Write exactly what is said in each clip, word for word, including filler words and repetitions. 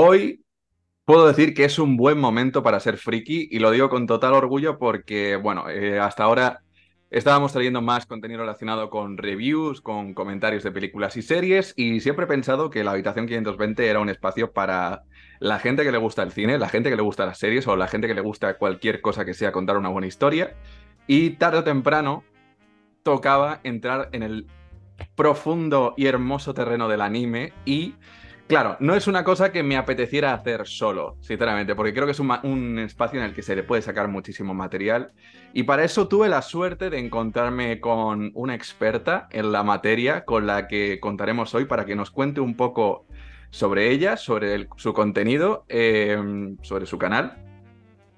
Hoy puedo decir que es un buen momento para ser friki y lo digo con total orgullo porque, bueno, eh, hasta ahora estábamos trayendo más contenido relacionado con reviews, con comentarios de películas y series y siempre he pensado que la Habitación quinientos veinte era un espacio para la gente que le gusta el cine, la gente que le gusta las series o la gente que le gusta cualquier cosa que sea contar una buena historia y tarde o temprano tocaba entrar en el profundo y hermoso terreno del anime y... Claro, no es una cosa que me apeteciera hacer solo, sinceramente, porque creo que es un, un espacio en el que se le puede sacar muchísimo material y para eso tuve la suerte de encontrarme con una experta en la materia con la que contaremos hoy para que nos cuente un poco sobre ella, sobre el, su contenido, eh, sobre su canal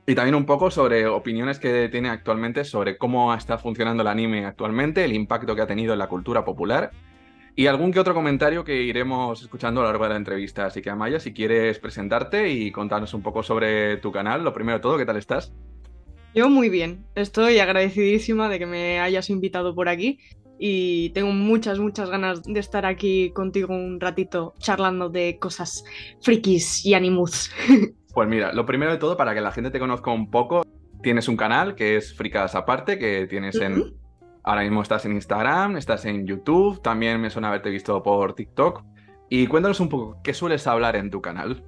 y también un poco sobre opiniones que tiene actualmente sobre cómo está funcionando el anime actualmente, el impacto que ha tenido en la cultura popular. Y algún que otro comentario que iremos escuchando a lo largo de la entrevista. Así que, Amaya, si quieres presentarte y contarnos un poco sobre tu canal, lo primero de todo, ¿qué tal estás? Yo muy bien. Estoy agradecidísima de que me hayas invitado por aquí y tengo muchas, muchas ganas de estar aquí contigo un ratito charlando de cosas frikis y animus. Pues mira, lo primero de todo, para que la gente te conozca un poco, tienes un canal que es Frikadas Aparte, que tienes en... Uh-huh. Ahora mismo estás en Instagram, estás en YouTube, también me suena haberte visto por TikTok. Y cuéntanos un poco, ¿qué sueles hablar en tu canal?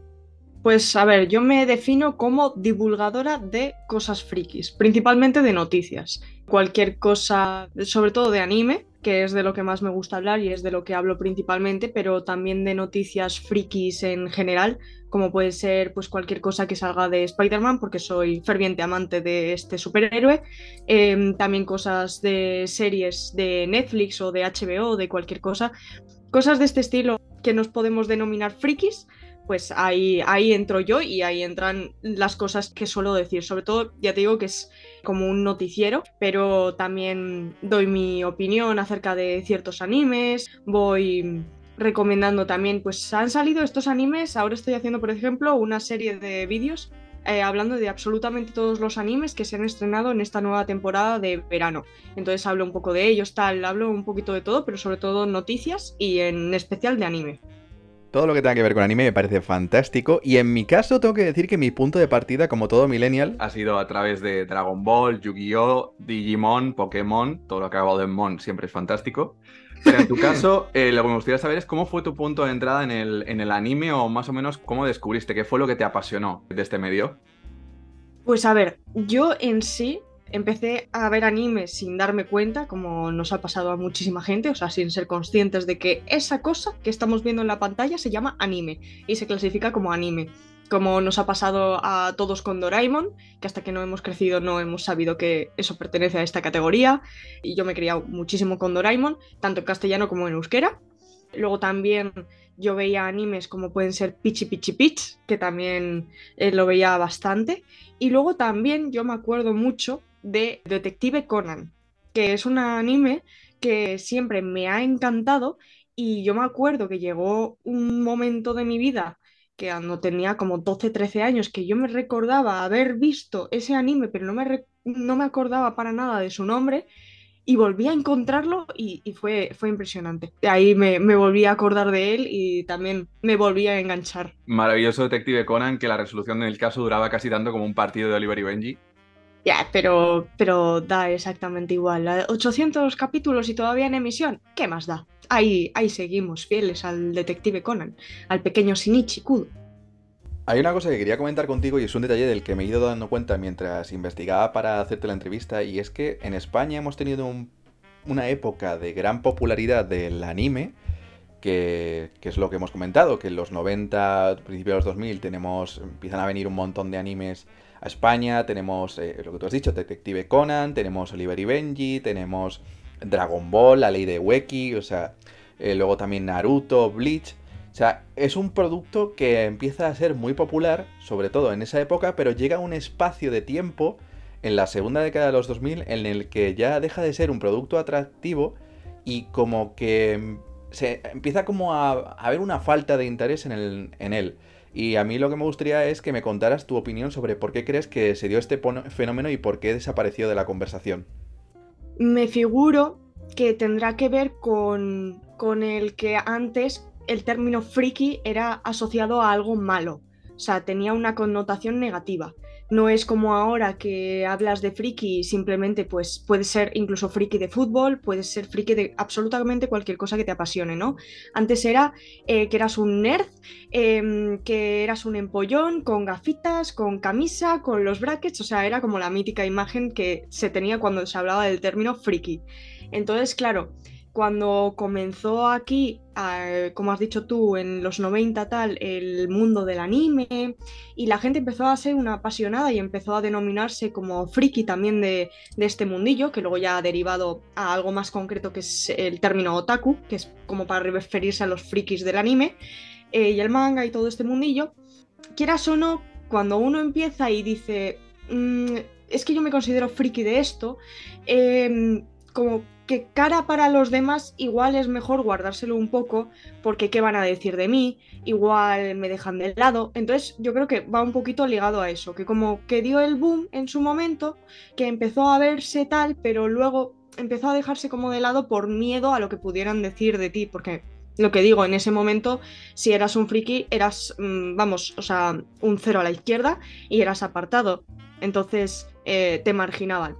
Pues a ver, yo me defino como divulgadora de cosas frikis, principalmente de noticias. Cualquier cosa, sobre todo de anime, que es de lo que más me gusta hablar y es de lo que hablo principalmente, pero también de noticias frikis en general, como puede ser pues, cualquier cosa que salga de Spider-Man, porque soy ferviente amante de este superhéroe. Eh, también cosas de series de Netflix o de H B O, de cualquier cosa. Cosas de este estilo que nos podemos denominar frikis, pues ahí, ahí entro yo y ahí entran las cosas que suelo decir. Sobre todo, ya te digo que es como un noticiero, pero también doy mi opinión acerca de ciertos animes, voy recomendando también, pues han salido estos animes, ahora estoy haciendo, por ejemplo, una serie de vídeos eh, hablando de absolutamente todos los animes que se han estrenado en esta nueva temporada de verano. Entonces hablo un poco de ellos, tal, hablo un poquito de todo, pero sobre todo noticias y en especial de anime. Todo lo que tenga que ver con anime me parece fantástico y en mi caso tengo que decir que mi punto de partida, como todo millennial, ha sido a través de Dragon Ball, Yu-Gi-Oh, Digimon, Pokémon, todo lo que ha acabado en Mon siempre es fantástico. Pero en tu caso, eh, lo que me gustaría saber es cómo fue tu punto de entrada en el, en el anime o más o menos cómo descubriste, qué fue lo que te apasionó de este medio. Pues a ver, yo en sí... Empecé a ver anime sin darme cuenta, como nos ha pasado a muchísima gente, o sea, sin ser conscientes de que esa cosa que estamos viendo en la pantalla se llama anime y se clasifica como anime. Como nos ha pasado a todos con Doraemon, que hasta que no hemos crecido no hemos sabido que eso pertenece a esta categoría. Y yo me he criado muchísimo con Doraemon, tanto en castellano como en euskera. Luego también yo veía animes como pueden ser Pichi Pichi Pitch, que también eh, lo veía bastante. Y luego también yo me acuerdo mucho de Detective Conan, que es un anime que siempre me ha encantado y yo me acuerdo que llegó un momento de mi vida que cuando tenía como doce, trece años que yo me recordaba haber visto ese anime pero no me, re- no me acordaba para nada de su nombre y volví a encontrarlo y, y fue, fue impresionante. Ahí me, me volví a acordar de él y también me volví a enganchar. Maravilloso Detective Conan, que la resolución del caso duraba casi tanto como un partido de Oliver y Benji. Ya, yeah, pero, pero da exactamente igual. ochocientos capítulos y todavía en emisión, ¿qué más da? Ahí, ahí seguimos fieles al detective Conan, al pequeño Shinichi Kudo. Hay una cosa que quería comentar contigo y es un detalle del que me he ido dando cuenta mientras investigaba para hacerte la entrevista y es que en España hemos tenido un, una época de gran popularidad del anime, que, que es lo que hemos comentado, que en los noventa, principios de los dos mil, tenemos, empiezan a venir un montón de animes a España, tenemos eh, lo que tú has dicho, Detective Conan, tenemos Oliver y Benji, tenemos Dragon Ball, La Ley de Weki, o sea, eh, luego también Naruto, Bleach. O sea, es un producto que empieza a ser muy popular, sobre todo en esa época, pero llega un espacio de tiempo en la segunda década de los dos mil en el que ya deja de ser un producto atractivo y como que se empieza como a haber una falta de interés en, el, en él. Y a mí lo que me gustaría es que me contaras tu opinión sobre por qué crees que se dio este fenómeno y por qué desapareció de la conversación. Me figuro que tendrá que ver con, con el que antes el término friki era asociado a algo malo, o sea, tenía una connotación negativa. No es como ahora que hablas de friki y simplemente pues, puedes ser incluso friki de fútbol, puedes ser friki de absolutamente cualquier cosa que te apasione, ¿no? Antes era eh, que eras un nerd, eh, que eras un empollón con gafitas, con camisa, con los brackets, o sea, era como la mítica imagen que se tenía cuando se hablaba del término friki. Entonces, claro, cuando comenzó aquí, eh, como has dicho tú, en los noventa tal, el mundo del anime, y la gente empezó a ser una apasionada y empezó a denominarse como friki también de, de este mundillo, que luego ya ha derivado a algo más concreto que es el término otaku, que es como para referirse a los frikis del anime, eh, y el manga y todo este mundillo. Quieras o no, cuando uno empieza y dice, mm, es que yo me considero friki de esto, eh, como que cara para los demás igual es mejor guardárselo un poco, porque qué van a decir de mí, igual me dejan de lado. Entonces yo creo que va un poquito ligado a eso, que como que dio el boom en su momento, que empezó a verse tal, pero luego empezó a dejarse como de lado por miedo a lo que pudieran decir de ti, porque lo que digo, en ese momento, si eras un friki, eras, vamos, o sea, un cero a la izquierda y eras apartado, entonces eh, te marginaban.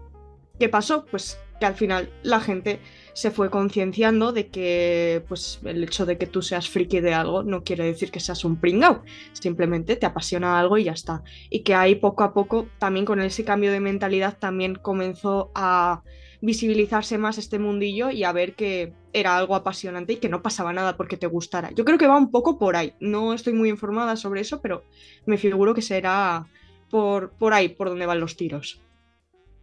¿Qué pasó? Pues que al final la gente se fue concienciando de que pues, el hecho de que tú seas friki de algo no quiere decir que seas un pringao, simplemente te apasiona algo y ya está. Y que ahí poco a poco, también con ese cambio de mentalidad, también comenzó a visibilizarse más este mundillo y a ver que era algo apasionante y que no pasaba nada porque te gustara. Yo creo que va un poco por ahí, no estoy muy informada sobre eso, pero me figuro que será por, por ahí por donde van los tiros.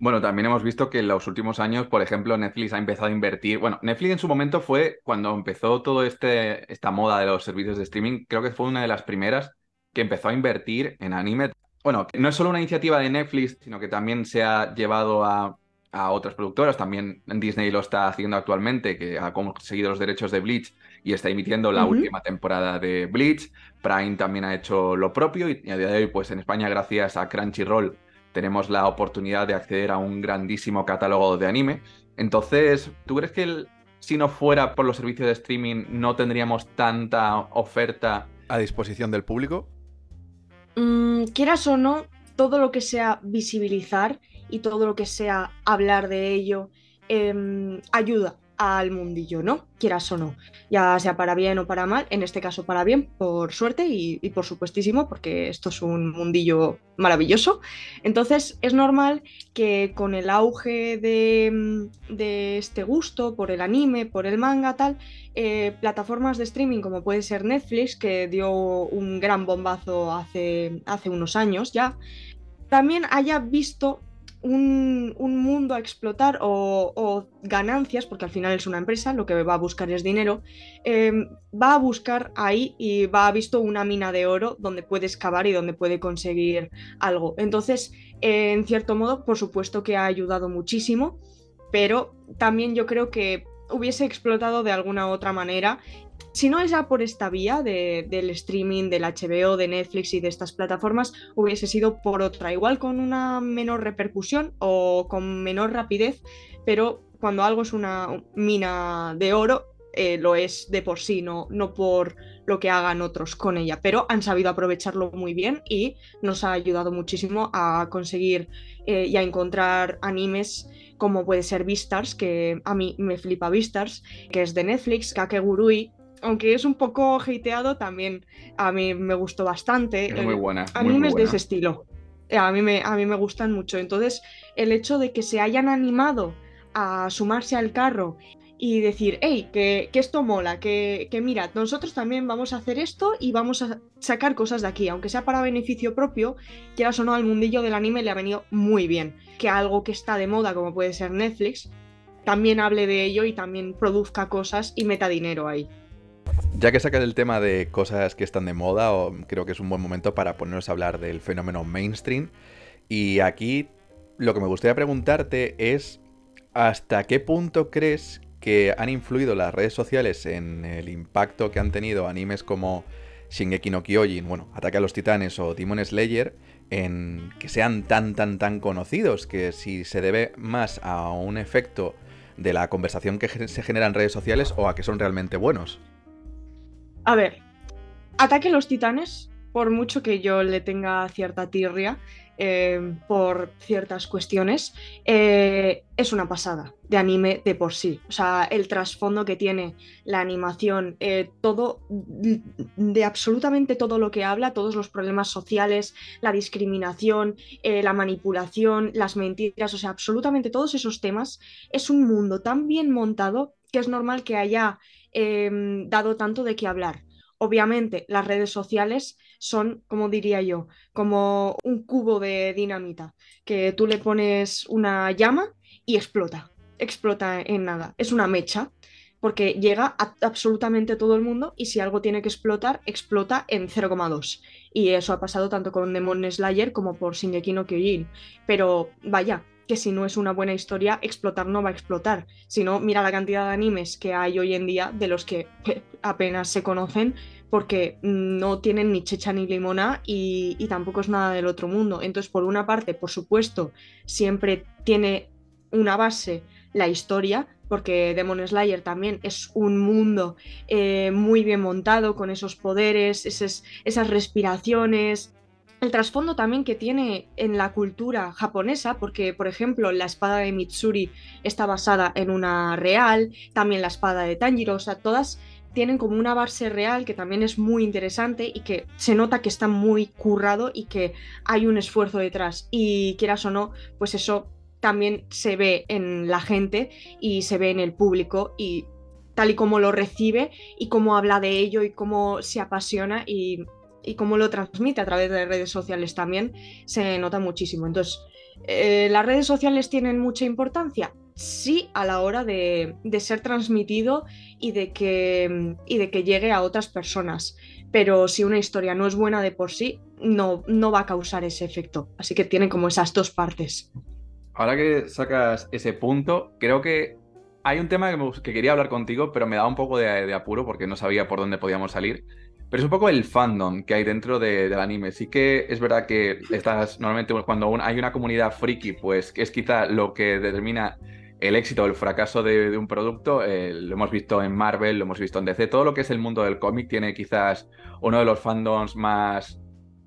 Bueno, también hemos visto que en los últimos años, por ejemplo, Netflix ha empezado a invertir. Bueno, Netflix en su momento fue cuando empezó todo este esta moda de los servicios de streaming. Creo que fue una de las primeras que empezó a invertir en anime. Bueno, no es solo una iniciativa de Netflix, sino que también se ha llevado a, a otras productoras. También Disney lo está haciendo actualmente, que ha conseguido los derechos de Bleach y está emitiendo la uh-huh. última temporada de Bleach. Prime también ha hecho lo propio y a día de hoy, pues en España, gracias a Crunchyroll, tenemos la oportunidad de acceder a un grandísimo catálogo de anime. Entonces, ¿tú crees que el, si no fuera por los servicios de streaming no tendríamos tanta oferta a disposición del público? Mm, quieras o no, todo lo que sea visibilizar y todo lo que sea hablar de ello eh, ayuda al mundillo, ¿no? Quieras o no, ya sea para bien o para mal, en este caso para bien, por suerte y, y por supuestísimo, porque esto es un mundillo maravilloso. Entonces es normal que con el auge de, de este gusto por el anime, por el manga, tal, eh, plataformas de streaming como puede ser Netflix, que dio un gran bombazo hace, hace unos años ya, también haya visto Un, un mundo a explotar o, o ganancias, porque al final es una empresa, lo que va a buscar es dinero, eh, va a buscar ahí y va a visto una mina de oro donde puede excavar y donde puede conseguir algo. Entonces, eh, en cierto modo, por supuesto que ha ayudado muchísimo, pero también yo creo que hubiese explotado de alguna u otra manera. Si no es ya por esta vía de, del streaming, del H B O, de Netflix y de estas plataformas, hubiese sido por otra, igual con una menor repercusión o con menor rapidez, pero cuando algo es una mina de oro, eh, lo es de por sí, no, no por lo que hagan otros con ella, pero han sabido aprovecharlo muy bien y nos ha ayudado muchísimo a conseguir eh, y a encontrar animes como puede ser Beastars, que a mí me flipa Beastars, que es de Netflix, Kakegurui, aunque es un poco hateado, también a mí me gustó bastante. Es muy buena. A mí me es de ese estilo. A mí, me, a mí me gustan mucho. Entonces, el hecho de que se hayan animado a sumarse al carro y decir, hey, que, que esto mola, que, que mira, nosotros también vamos a hacer esto y vamos a sacar cosas de aquí, aunque sea para beneficio propio, quieras o no, al mundillo del anime le ha venido muy bien. Que algo que está de moda, como puede ser Netflix, también hable de ello y también produzca cosas y meta dinero ahí. Ya que sacas el tema de cosas que están de moda, creo que es un buen momento para ponernos a hablar del fenómeno mainstream. Y aquí lo que me gustaría preguntarte es ¿hasta qué punto crees que han influido las redes sociales en el impacto que han tenido animes como Shingeki no Kyojin, bueno, Ataque a los Titanes o Demon Slayer, en que sean tan tan tan conocidos? Que si se debe más a un efecto de la conversación que se genera en redes sociales o a que son realmente buenos. A ver, Ataque a los Titanes, por mucho que yo le tenga cierta tirria eh, por ciertas cuestiones, eh, es una pasada de anime de por sí. O sea, el trasfondo que tiene, la animación, eh, todo, de absolutamente todo lo que habla, todos los problemas sociales, la discriminación, eh, la manipulación, las mentiras, o sea, absolutamente todos esos temas. Es un mundo tan bien montado que es normal que haya eh, dado tanto de qué hablar. Obviamente, las redes sociales son, como diría yo, como un cubo de dinamita, que tú le pones una llama y explota, explota en nada. Es una mecha, porque llega a absolutamente todo el mundo y si algo tiene que explotar, explota en cero coma dos. Y eso ha pasado tanto con Demon Slayer como por Shingeki no Kyojin. Pero vaya, que si no es una buena historia, explotar no va a explotar. Si no, mira la cantidad de animes que hay hoy en día, de los que apenas se conocen, porque no tienen ni chicha ni limona y, y tampoco es nada del otro mundo. Entonces, por una parte, por supuesto, siempre tiene una base la historia, porque Demon Slayer también es un mundo eh, muy bien montado, con esos poderes, esas, esas respiraciones. El trasfondo también que tiene en la cultura japonesa, porque, por ejemplo, la espada de Mitsuri está basada en una real, también la espada de Tanjiro, o sea, todas tienen como una base real que también es muy interesante y que se nota que está muy currado y que hay un esfuerzo detrás. Y quieras o no, pues eso también se ve en la gente y se ve en el público y tal y como lo recibe y cómo habla de ello y cómo se apasiona y... y cómo lo transmite a través de redes sociales también, se nota muchísimo. Entonces, eh, ¿las redes sociales tienen mucha importancia? Sí, a la hora de, de ser transmitido y de, que, y de que llegue a otras personas. Pero si una historia no es buena de por sí, no, no va a causar ese efecto. Así que tienen como esas dos partes. Ahora que sacas ese punto, creo que hay un tema que, me, que quería hablar contigo, pero me daba un poco de, de apuro porque no sabía por dónde podíamos salir. Pero es un poco el fandom que hay dentro de, del anime. Sí que es verdad que estás normalmente cuando un, hay una comunidad friki, pues que es quizá lo que determina el éxito o el fracaso de, de un producto. Eh, lo hemos visto en Marvel, lo hemos visto en D C. Todo lo que es el mundo del cómic tiene quizás uno de los fandoms más,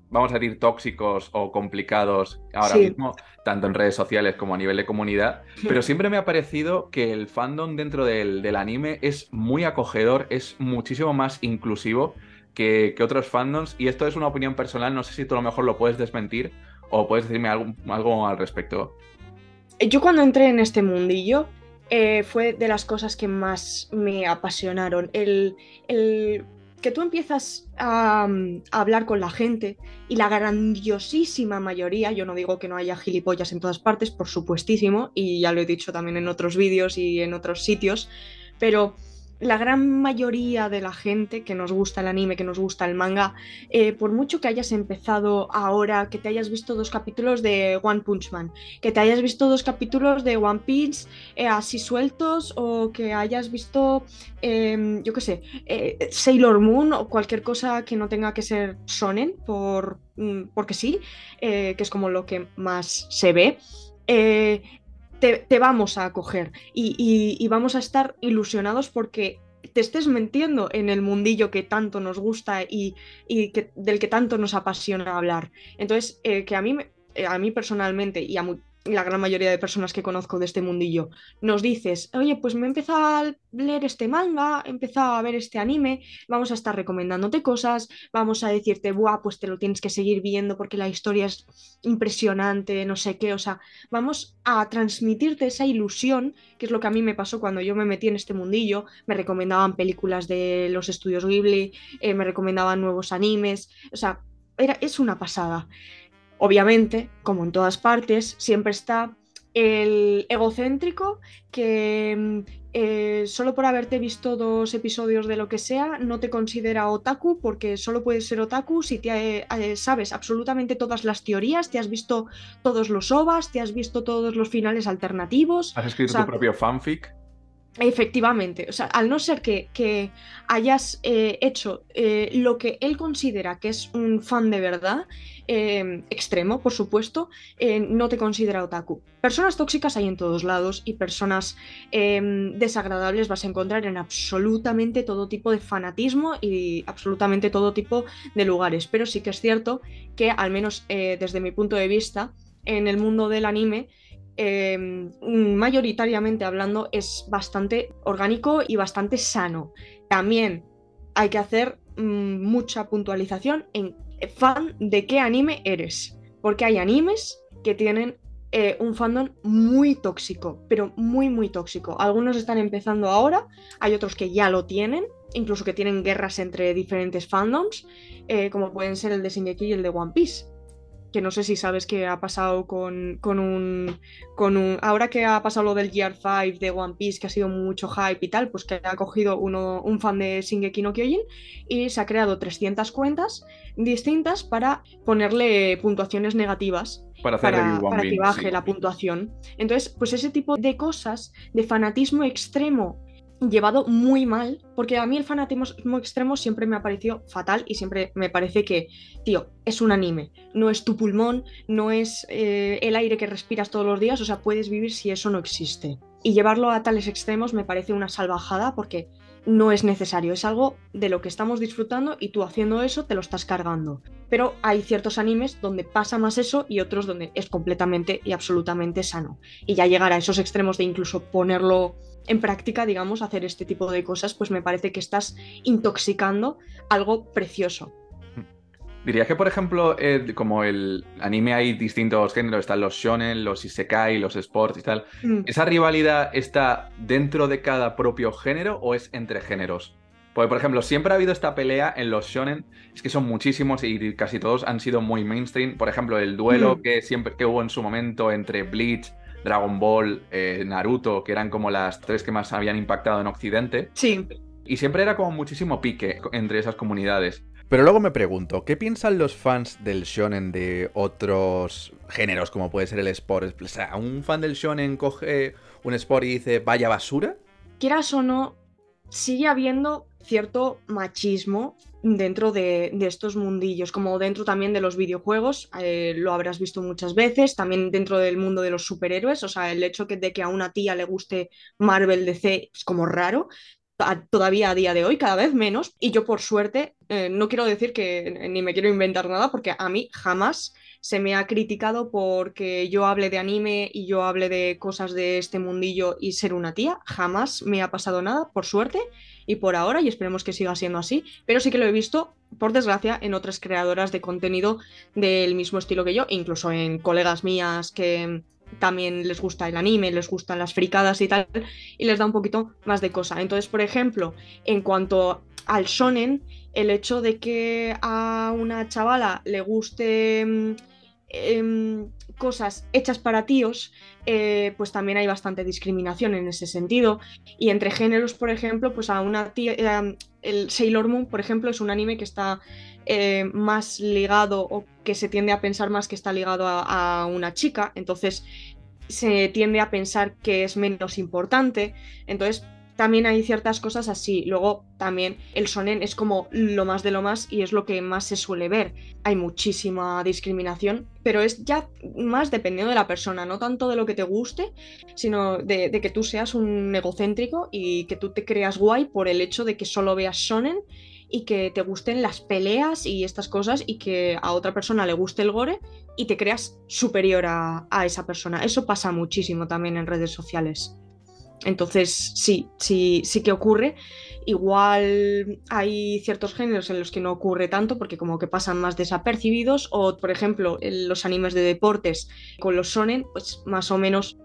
vamos a decir, tóxicos o complicados ahora sí. mismo, tanto en redes sociales como a nivel de comunidad. Pero siempre me ha parecido que el fandom dentro del, del anime es muy acogedor, es muchísimo más inclusivo Que, que otros fandoms, y esto es una opinión personal, no sé si tú a lo mejor lo puedes desmentir o puedes decirme algo, algo al respecto. Yo cuando entré en este mundillo eh, fue de las cosas que más me apasionaron, el, el que tú empiezas a, a hablar con la gente y la grandiosísima mayoría, yo no digo que no haya gilipollas en todas partes, por supuestísimo, y ya lo he dicho también en otros vídeos y en otros sitios, pero... la gran mayoría de la gente que nos gusta el anime, que nos gusta el manga, eh, por mucho que hayas empezado ahora, que te hayas visto dos capítulos de One Punch Man, que te hayas visto dos capítulos de One Piece eh, así sueltos, o que hayas visto, eh, yo qué sé, eh, Sailor Moon o cualquier cosa que no tenga que ser shonen, por, porque sí, eh, que es como lo que más se ve, eh, Te, te vamos a acoger y, y, y vamos a estar ilusionados porque te estés metiendo en el mundillo que tanto nos gusta y, y que, del que tanto nos apasiona hablar. Entonces, eh, que a mí, a mí personalmente y a mu- la gran mayoría de personas que conozco de este mundillo, nos dices, oye, pues me he empezado a leer este manga, he empezado a ver este anime, vamos a estar recomendándote cosas, vamos a decirte, buah, pues te lo tienes que seguir viendo porque la historia es impresionante, no sé qué, o sea, vamos a transmitirte esa ilusión, que es lo que a mí me pasó cuando yo me metí en este mundillo, me recomendaban películas de los estudios Ghibli, eh, me recomendaban nuevos animes, o sea, era, es una pasada. Obviamente, como en todas partes, siempre está el egocéntrico que eh, solo por haberte visto dos episodios de lo que sea no te considera otaku, porque solo puedes ser otaku si te, eh, sabes absolutamente todas las teorías, te has visto todos los ovas, te has visto todos los finales alternativos. ¿Has escrito o sea, tu propio fanfic? Efectivamente, o sea, al no ser que, que hayas eh, hecho eh, lo que él considera que es un fan de verdad, eh, extremo, por supuesto, eh, no te considera otaku. Personas tóxicas hay en todos lados y personas eh, desagradables vas a encontrar en absolutamente todo tipo de fanatismo y absolutamente todo tipo de lugares. Pero sí que es cierto que, al menos eh, desde mi punto de vista, en el mundo del anime, Eh, mayoritariamente hablando, es bastante orgánico y bastante sano. También hay que hacer mm, mucha puntualización en fan de qué anime eres, porque hay animes que tienen eh, un fandom muy tóxico, pero muy muy tóxico. Algunos están empezando ahora, hay otros que ya lo tienen, incluso que tienen guerras entre diferentes fandoms, eh, como pueden ser el de Shingeki y el de One Piece, que no sé si sabes qué ha pasado con, con, un, con un... Ahora que ha pasado lo del Year cinco de One Piece, que ha sido mucho hype y tal, pues que ha cogido uno, un fan de Shingeki no Kyojin y se ha creado trescientas cuentas distintas para ponerle puntuaciones negativas para, hacer para, para que baje sí, la puntuación. Entonces, pues ese tipo de cosas, de fanatismo extremo, llevado muy mal, porque a mí el fanatismo extremo siempre me ha parecido fatal y siempre me parece que, tío, es un anime, no es tu pulmón, no es eh, el aire que respiras todos los días, o sea, puedes vivir si eso no existe. Y llevarlo a tales extremos me parece una salvajada porque no es necesario, es algo de lo que estamos disfrutando y tú haciendo eso te lo estás cargando. Pero hay ciertos animes donde pasa más eso y otros donde es completamente y absolutamente sano. Y ya llegar a esos extremos de incluso ponerlo en práctica, digamos, hacer este tipo de cosas, pues me parece que estás intoxicando algo precioso. Dirías que, por ejemplo, eh, como el anime hay distintos géneros, están los shonen, los isekai, los sports y tal. Mm. ¿Esa rivalidad está dentro de cada propio género o es entre géneros? Porque, por ejemplo, siempre ha habido esta pelea en los shonen, es que son muchísimos y casi todos han sido muy mainstream. Por ejemplo, el duelo mm. que, siempre, que hubo en su momento entre Bleach, Dragon Ball, eh, Naruto, que eran como las tres que más habían impactado en Occidente. Sí. Y siempre era como muchísimo pique entre esas comunidades. Pero luego me pregunto, ¿qué piensan los fans del shonen de otros géneros, como puede ser el sport? O sea, ¿un fan del shonen coge un sport y dice, vaya basura? Quieras o no, sigue habiendo cierto machismo dentro de, de estos mundillos, como dentro también de los videojuegos, eh, lo habrás visto muchas veces, también dentro del mundo de los superhéroes, o sea, el hecho que, de que a una tía le guste Marvel, D C, es como raro, a, todavía a día de hoy, cada vez menos, y yo por suerte, eh, no quiero decir que ni me quiero inventar nada, porque a mí jamás se me ha criticado porque yo hable de anime y yo hable de cosas de este mundillo y ser una tía, jamás me ha pasado nada, por suerte, y por ahora, y esperemos que siga siendo así, pero sí que lo he visto, por desgracia, en otras creadoras de contenido del mismo estilo que yo, incluso en colegas mías que también les gusta el anime, les gustan las fricadas y tal, y les da un poquito más de cosa. Entonces, por ejemplo, en cuanto al shonen, el hecho de que a una chavala le guste Eh, cosas hechas para tíos, eh, pues también hay bastante discriminación en ese sentido. Y entre géneros, por ejemplo, pues a una tía, eh, el Sailor Moon, por ejemplo, es un anime que está eh, más ligado, o que se tiende a pensar más que está ligado a, a una chica, entonces se tiende a pensar que es menos importante, entonces también hay ciertas cosas así. Luego también el shonen es como lo más de lo más y es lo que más se suele ver. Hay muchísima discriminación, pero es ya más dependiendo de la persona, no tanto de lo que te guste, sino de, de que tú seas un egocéntrico y que tú te creas guay por el hecho de que solo veas shonen y que te gusten las peleas y estas cosas y que a otra persona le guste el gore y te creas superior a, a esa persona. Eso pasa muchísimo también en redes sociales. Entonces sí, sí, sí que ocurre. Igual hay ciertos géneros en los que no ocurre tanto porque como que pasan más desapercibidos, o por ejemplo los animes de deportes con los shonen pues más o menos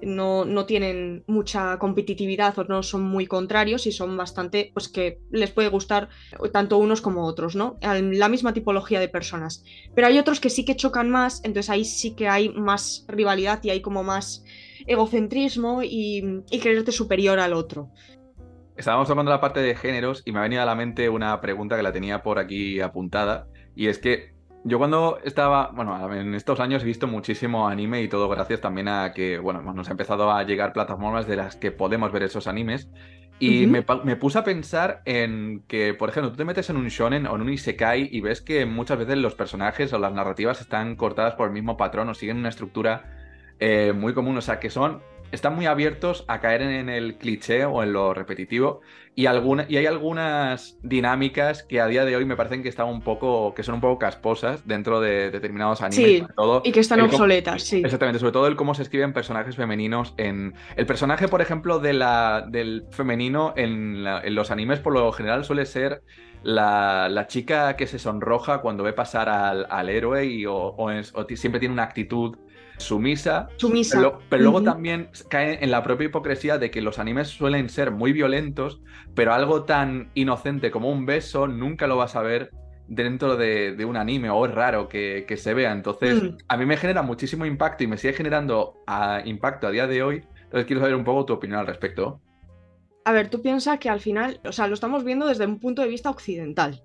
no, no tienen mucha competitividad o no son muy contrarios y son bastante, pues que les puede gustar tanto unos como otros, ¿no? La misma tipología de personas. Pero hay otros que sí que chocan más, entonces ahí sí que hay más rivalidad y hay como más egocentrismo y, y creerte superior al otro. Estábamos hablando de la parte de géneros y me ha venido a la mente una pregunta que la tenía por aquí apuntada, y es que Yo cuando estaba, bueno, en estos años he visto muchísimo anime y todo gracias también a que, bueno, nos ha empezado a llegar plataformas de las que podemos ver esos animes y uh-huh. me, me puse a pensar en que, por ejemplo, tú te metes en un shonen o en un isekai y ves que muchas veces los personajes o las narrativas están cortadas por el mismo patrón o siguen una estructura eh, muy común, o sea, que son... están muy abiertos a caer en el cliché o en lo repetitivo y, alguna, y hay algunas dinámicas que a día de hoy me parecen que están un poco que son un poco casposas dentro de determinados animes. Sí, sobre todo, y que están obsoletas, cómo, sí. Exactamente, sobre todo el cómo se escriben personajes femeninos. En el personaje, por ejemplo, de la, del femenino en, la, en los animes por lo general suele ser la, la chica que se sonroja cuando ve pasar al, al héroe y, o, o, es, o t- siempre tiene una actitud sumisa, sumisa. Pero, pero luego uh-huh. también cae en la propia hipocresía de que los animes suelen ser muy violentos, pero algo tan inocente como un beso nunca lo vas a ver dentro de, de un anime, o es raro que, que se vea. Entonces uh-huh. a mí me genera muchísimo impacto y me sigue generando a, impacto a día de hoy. Entonces quiero saber un poco tu opinión al respecto. A ver, tú piensas que al final, o sea, lo estamos viendo desde un punto de vista occidental.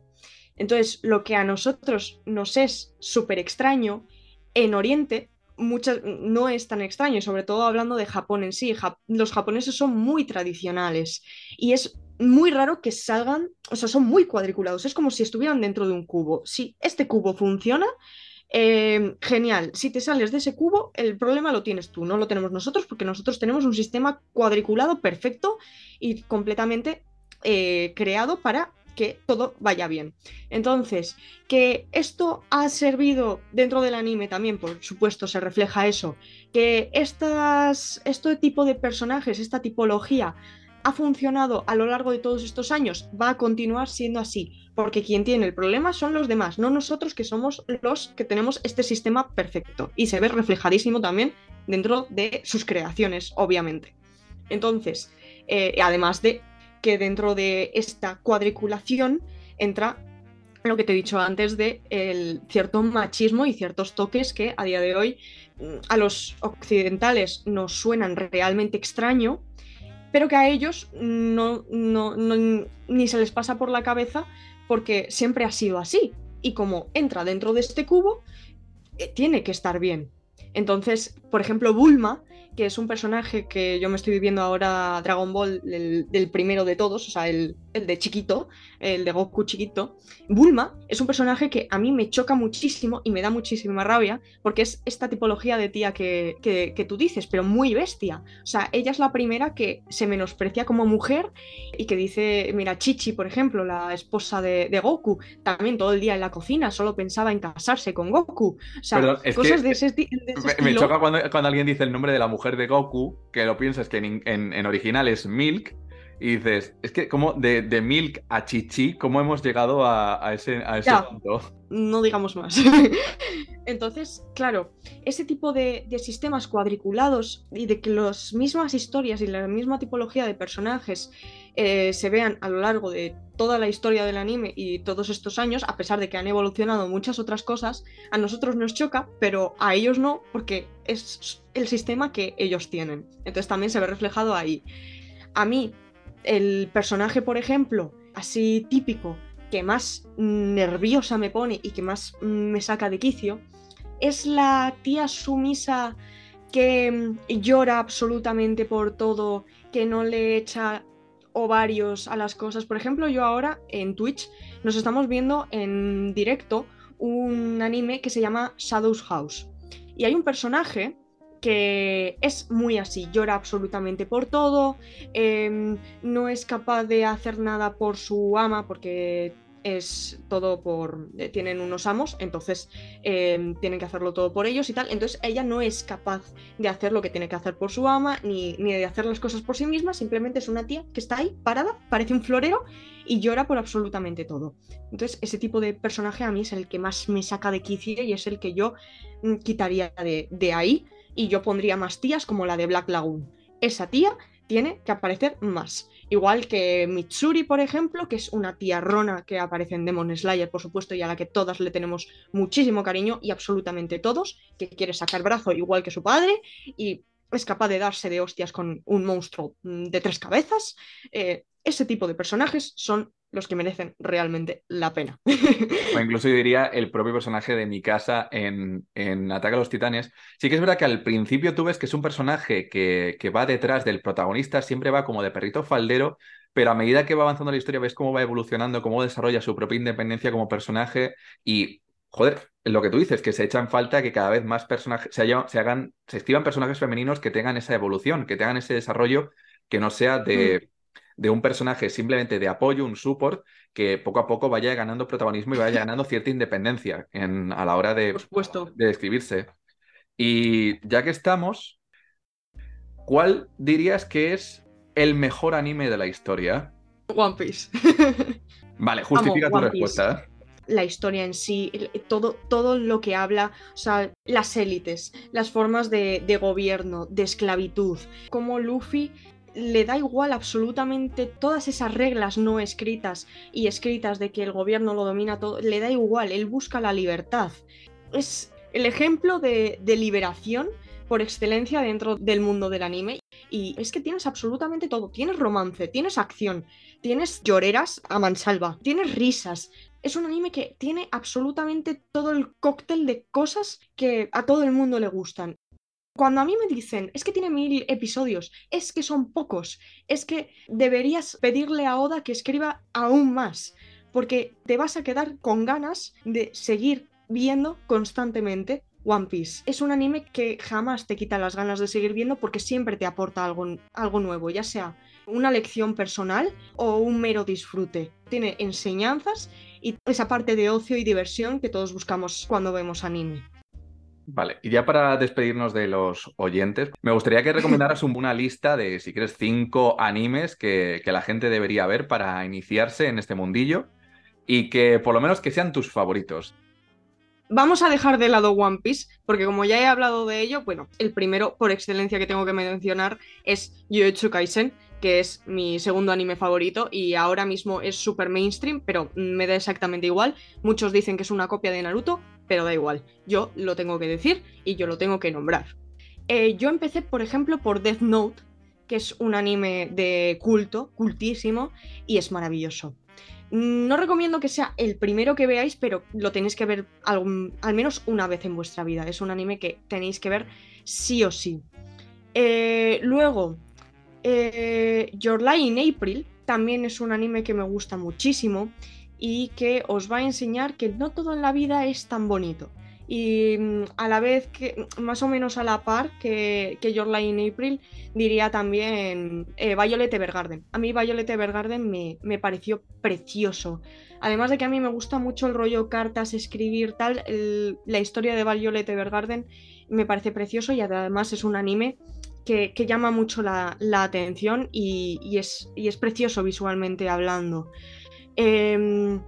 Entonces lo que a nosotros nos es súper extraño, en Oriente muchas, no es tan extraño, sobre todo hablando de Japón en sí. Jap- los japoneses son muy tradicionales y es muy raro que salgan, o sea, son muy cuadriculados, es como si estuvieran dentro de un cubo. Si este cubo funciona, eh, genial, si te sales de ese cubo, el problema lo tienes tú, no lo tenemos nosotros, porque nosotros tenemos un sistema cuadriculado perfecto y completamente eh, creado para que todo vaya bien. Entonces, que esto ha servido dentro del anime también, por supuesto, se refleja eso, que estas, este tipo de personajes, esta tipología ha funcionado a lo largo de todos estos años, va a continuar siendo así, porque quien tiene el problema son los demás, no nosotros, que somos los que tenemos este sistema perfecto, y se ve reflejadísimo también dentro de sus creaciones, obviamente. Entonces, eh, además de que dentro de esta cuadriculación entra lo que te he dicho antes de el cierto machismo y ciertos toques que a día de hoy a los occidentales nos suenan realmente extraño, pero que a ellos no, no, no, ni se les pasa por la cabeza porque siempre ha sido así. Y como entra dentro de este cubo, eh, tiene que estar bien. Entonces, por ejemplo, Bulma, que es un personaje que yo me estoy viviendo ahora Dragon Ball, el, el primero de todos, o sea, el, el de chiquito, el de Goku chiquito. Bulma es un personaje que a mí me choca muchísimo y me da muchísima rabia, porque es esta tipología de tía que, que, que tú dices, pero muy bestia. O sea, ella es la primera que se menosprecia como mujer y que dice, mira, Chichi, por ejemplo, la esposa de, de Goku, también todo el día en la cocina, solo pensaba en casarse con Goku. O sea, perdón, cosas que, de ese, de ese me, estilo. Me choca cuando, cuando alguien dice el nombre de la mujer. mujer de Goku, que lo piensas que en, en, en original es Milk, y dices, es que como de, de Milk a Chichi, ¿cómo hemos llegado a, a ese, a ese ya, punto? No digamos más. Entonces, claro, ese tipo de, de sistemas cuadriculados y de que las mismas historias y la misma tipología de personajes eh, se vean a lo largo de toda la historia del anime y todos estos años, a pesar de que han evolucionado muchas otras cosas, a nosotros nos choca, pero a ellos no, porque es el sistema que ellos tienen. Entonces también se ve reflejado ahí. A mí, el personaje, por ejemplo, así típico, que más nerviosa me pone y que más me saca de quicio, es la tía sumisa que llora absolutamente por todo, que no le echa ovarios a las cosas. Por ejemplo, yo ahora en Twitch nos estamos viendo en directo un anime que se llama Shadow's House. Y hay un personaje que es muy así, llora absolutamente por todo, eh, no es capaz de hacer nada por su ama porque es todo por... Eh, tienen unos amos, entonces eh, tienen que hacerlo todo por ellos y tal, entonces ella no es capaz de hacer lo que tiene que hacer por su ama, ni, ni de hacer las cosas por sí misma, simplemente es una tía que está ahí parada, parece un florero y llora por absolutamente todo. Entonces ese tipo de personaje a mí es el que más me saca de quicio y es el que yo quitaría de, de ahí. Y yo pondría más tías como la de Black Lagoon. Esa tía tiene que aparecer más. Igual que Mitsuri, por ejemplo, que es una tía rona que aparece en Demon Slayer, por supuesto, y a la que todas le tenemos muchísimo cariño, y absolutamente todos, que quiere sacar brazo igual que su padre, y es capaz de darse de hostias con un monstruo de tres cabezas. Eh, ese tipo de personajes son los que merecen realmente la pena. O incluso yo diría el propio personaje de Mikasa en, en Ataque a los Titanes. Sí que es verdad que al principio tú ves que es un personaje que, que va detrás del protagonista, siempre va como de perrito faldero, pero a medida que va avanzando la historia ves cómo va evolucionando, cómo desarrolla su propia independencia como personaje y... Joder, lo que tú dices, que se echa en falta que cada vez más personajes se, haya, se hagan, se escriban personajes femeninos que tengan esa evolución, que tengan ese desarrollo, que no sea de, de un personaje simplemente de apoyo, un support, que poco a poco vaya ganando protagonismo y vaya ganando cierta independencia en, a la hora de, Por supuesto. de escribirse. Y ya que estamos, ¿cuál dirías que es el mejor anime de la historia? One Piece. Vale, justifica Amo, tu One respuesta, Piece. ¿eh? La historia en sí, todo, todo lo que habla, o sea, las élites, las formas de, de gobierno, de esclavitud, cómo Luffy le da igual absolutamente todas esas reglas no escritas y escritas de que el gobierno lo domina todo, le da igual, él busca la libertad. Es el ejemplo de, de liberación por excelencia dentro del mundo del anime. Y es que tienes absolutamente todo, tienes romance, tienes acción, tienes lloreras a mansalva, tienes risas. Es un anime que tiene absolutamente todo el cóctel de cosas que a todo el mundo le gustan. Cuando a mí me dicen, es que tiene mil episodios, es que son pocos, es que deberías pedirle a Oda que escriba aún más, porque te vas a quedar con ganas de seguir viendo constantemente One Piece. Es un anime que jamás te quita las ganas de seguir viendo porque siempre te aporta algo, algo nuevo, ya sea una lección personal o un mero disfrute. Tiene enseñanzas y esa parte de ocio y diversión que todos buscamos cuando vemos anime. Vale, y ya para despedirnos de los oyentes, me gustaría que recomendaras una lista de, si quieres, cinco animes que, que la gente debería ver para iniciarse en este mundillo y que por lo menos que sean tus favoritos. Vamos a dejar de lado One Piece, porque como ya he hablado de ello, bueno, el primero por excelencia que tengo que mencionar es Jujutsu Kaisen, que es mi segundo anime favorito y ahora mismo es súper mainstream, pero me da exactamente igual. Muchos dicen que es una copia de Naruto, pero da igual. Yo lo tengo que decir y yo lo tengo que nombrar. Eh, yo empecé, por ejemplo, por Death Note, que es un anime de culto, cultísimo, y es maravilloso. No recomiendo que sea el primero que veáis, pero lo tenéis que ver al, al menos una vez en vuestra vida. Es un anime que tenéis que ver sí o sí. Eh, luego, eh, Your Lie in April también es un anime que me gusta muchísimo y que os va a enseñar que no todo en la vida es tan bonito. Y a la vez, que más o menos a la par que, que Your Lie in April, diría también eh, Violet Evergarden. A mí Violet Evergarden me, me pareció precioso. Además de que a mí me gusta mucho el rollo cartas, escribir, tal, el, la historia de Violet Evergarden me parece precioso y además es un anime que, que llama mucho la, la atención y, y, es, y es precioso visualmente hablando. Eh,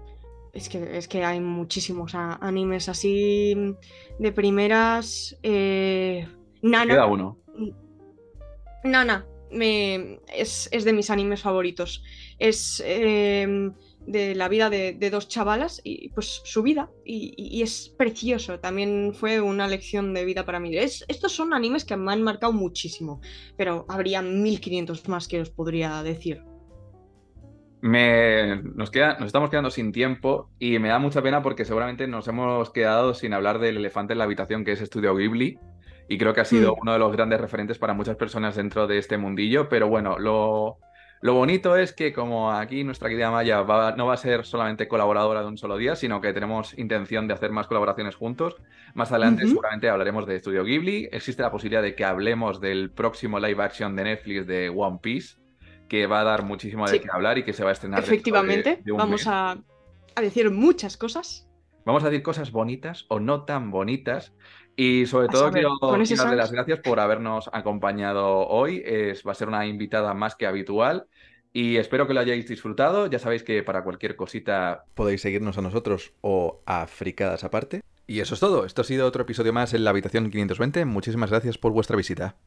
Es que, es que hay muchísimos a, animes así de primeras. Eh, Nana. Queda uno. Nana me, es, es de mis animes favoritos. Es eh, de la vida de, de dos chavalas y pues su vida. Y, y es precioso. También fue una lección de vida para mí. Es, estos son animes que me han marcado muchísimo. Pero habría mil quinientos más que os podría decir. Me, nos, queda, nos estamos quedando sin tiempo y me da mucha pena porque seguramente nos hemos quedado sin hablar del elefante en la habitación, que es Studio Ghibli, y creo que ha sido sí. uno de los grandes referentes para muchas personas dentro de este mundillo, pero bueno, lo, lo bonito es que como aquí nuestra querida Maya va, no va a ser solamente colaboradora de un solo día, sino que tenemos intención de hacer más colaboraciones juntos. Más adelante uh-huh. seguramente hablaremos de Studio Ghibli, existe la posibilidad de que hablemos del próximo live action de Netflix de One Piece, que va a dar muchísimo de sí. qué hablar y que se va a estrenar. Efectivamente, de, de vamos a, a decir muchas cosas. Vamos a decir cosas bonitas o no tan bonitas. Y sobre a todo saber, quiero darle sabes. las gracias por habernos acompañado hoy. Es, va a ser una invitada más que habitual. Y espero que lo hayáis disfrutado. Ya sabéis que para cualquier cosita podéis seguirnos a nosotros o a Frikadas Aparte. Y eso es todo. Esto ha sido otro episodio más en La Habitación quinientos veinte. Muchísimas gracias por vuestra visita.